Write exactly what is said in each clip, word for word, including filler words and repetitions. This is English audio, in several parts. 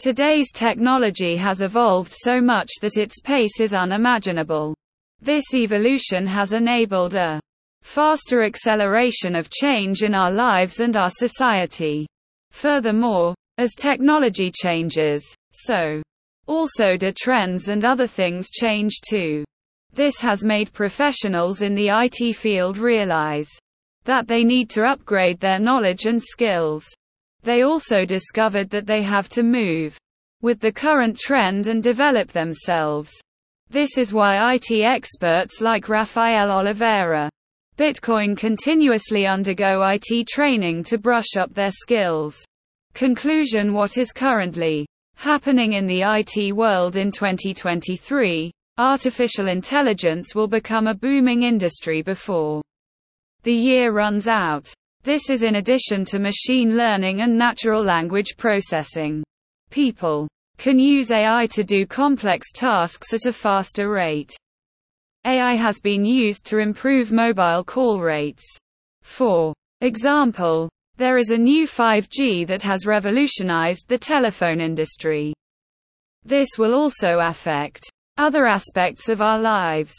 Today's technology has evolved so much that its pace is unimaginable. This evolution has enabled a faster acceleration of change in our lives and our society. Furthermore, as technology changes, so also do trends and other things change too. This has made professionals in the I T field realize that they need to upgrade their knowledge and skills. They also discovered that they have to move with the current trend and develop themselves. This is why I T experts like Rafael Oliveira Bitcoin continuously undergo I T training to brush up their skills. Conclusion: what is currently happening in the I T world in twenty twenty-three, artificial intelligence will become a booming industry before the year runs out. This is in addition to machine learning and natural language processing. People can use A I to do complex tasks at a faster rate. A I has been used to improve mobile call rates. For example, there is a new five G that has revolutionized the telephone industry. This will also affect other aspects of our lives.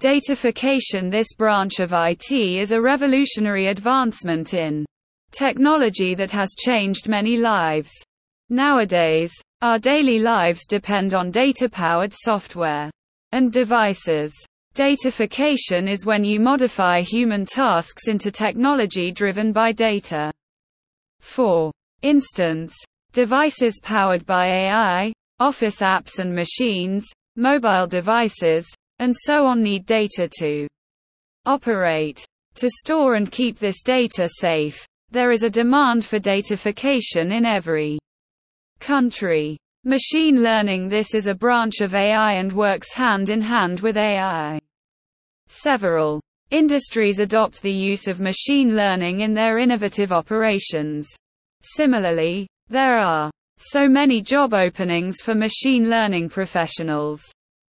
Datafication: this branch of I T is a revolutionary advancement in technology that has changed many lives. Nowadays, our daily lives depend on data-powered software and devices. Datafication is when you modify human tasks into technology driven by data. For instance, devices powered by A I, office apps and machines, mobile devices, and so on need data to operate. To store and keep this data safe, there is a demand for datafication in every country. Machine learning: this is a branch of A I and works hand in hand with A I. Several industries adopt the use of machine learning in their innovative operations. Similarly, there are so many job openings for machine learning professionals.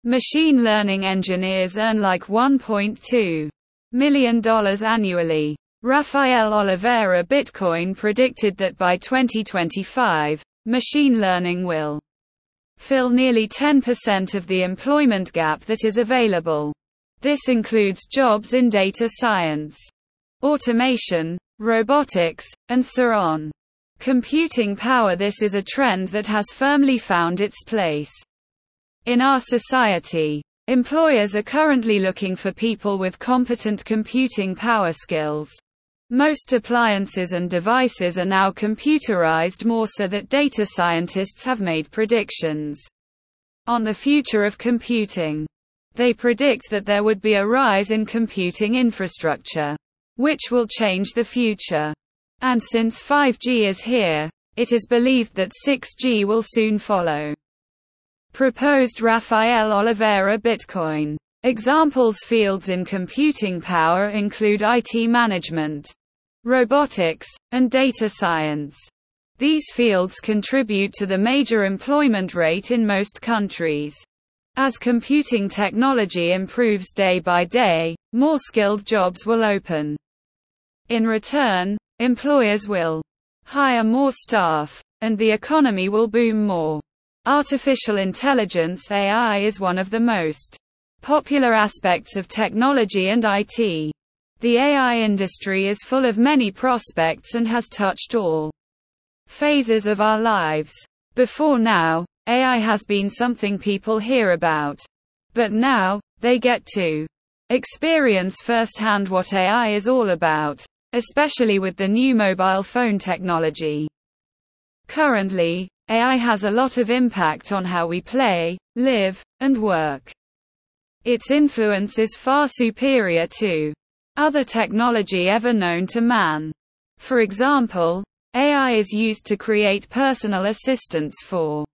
Machine learning engineers earn like one point two million dollars annually. Rafael Oliveira Bitcoin predicted that by twenty twenty-five, machine learning will fill nearly ten percent of the employment gap that is available. This includes jobs in data science, automation, robotics, and so on. Computing power: this is a trend that has firmly found its place in our society. Employers are currently looking for people with competent computing power skills. Most appliances and devices are now computerized, more so that data scientists have made predictions on the future of computing. They predict that there would be a rise in computing infrastructure, which will change the future. And since five G is here, it is believed that six G will soon follow. Proposed Rafael Oliveira Bitcoin. Examples: fields in computing power include I T management, robotics, and data science. These fields contribute to the major employment rate in most countries. As computing technology improves day by day, more skilled jobs will open. In return, employers will hire more staff, and the economy will boom more. Artificial intelligence (A I) is one of the most popular aspects of technology and I T. The A I industry is full of many prospects and has touched all phases of our lives. Before now, A I has been something people hear about. But now, they get to experience firsthand what A I is all about, especially with the new mobile phone technology. Currently, A I has a lot of impact on how we play, live, and work. Its influence is far superior to other technology ever known to man. For example, A I is used to create personal assistants for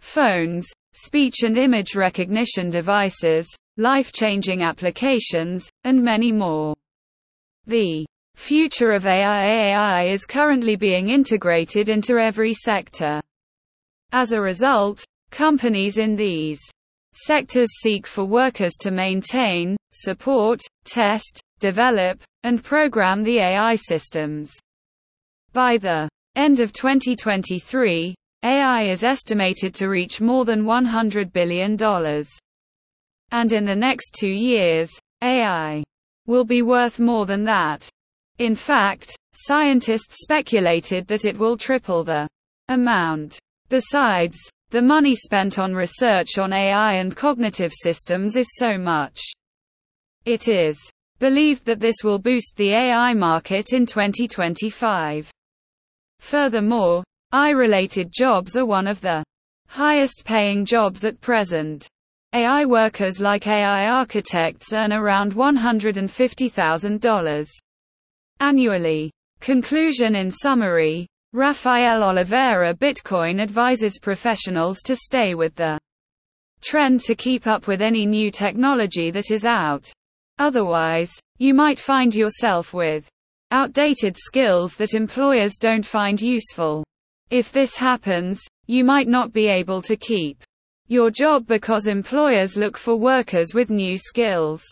phones, speech and image recognition devices, life-changing applications, and many more. The future of A I. A I is currently being integrated into every sector. As a result, companies in these sectors seek for workers to maintain, support, test, develop, and program the A I systems. By the end of twenty twenty-three, A I is estimated to reach more than one hundred billion dollars. And in the next two years, A I will be worth more than that. In fact, scientists speculated that it will triple the amount. Besides, the money spent on research on A I and cognitive systems is so much. It is believed that this will boost the A I market in twenty twenty-five. Furthermore, A I-related jobs are one of the highest-paying jobs at present. A I workers like A I architects earn around one hundred fifty thousand dollars annually. Conclusion. In summary, Rafael Oliveira Bitcoin advises professionals to stay with the trend to keep up with any new technology that is out. Otherwise, you might find yourself with outdated skills that employers don't find useful. If this happens, you might not be able to keep your job because employers look for workers with new skills.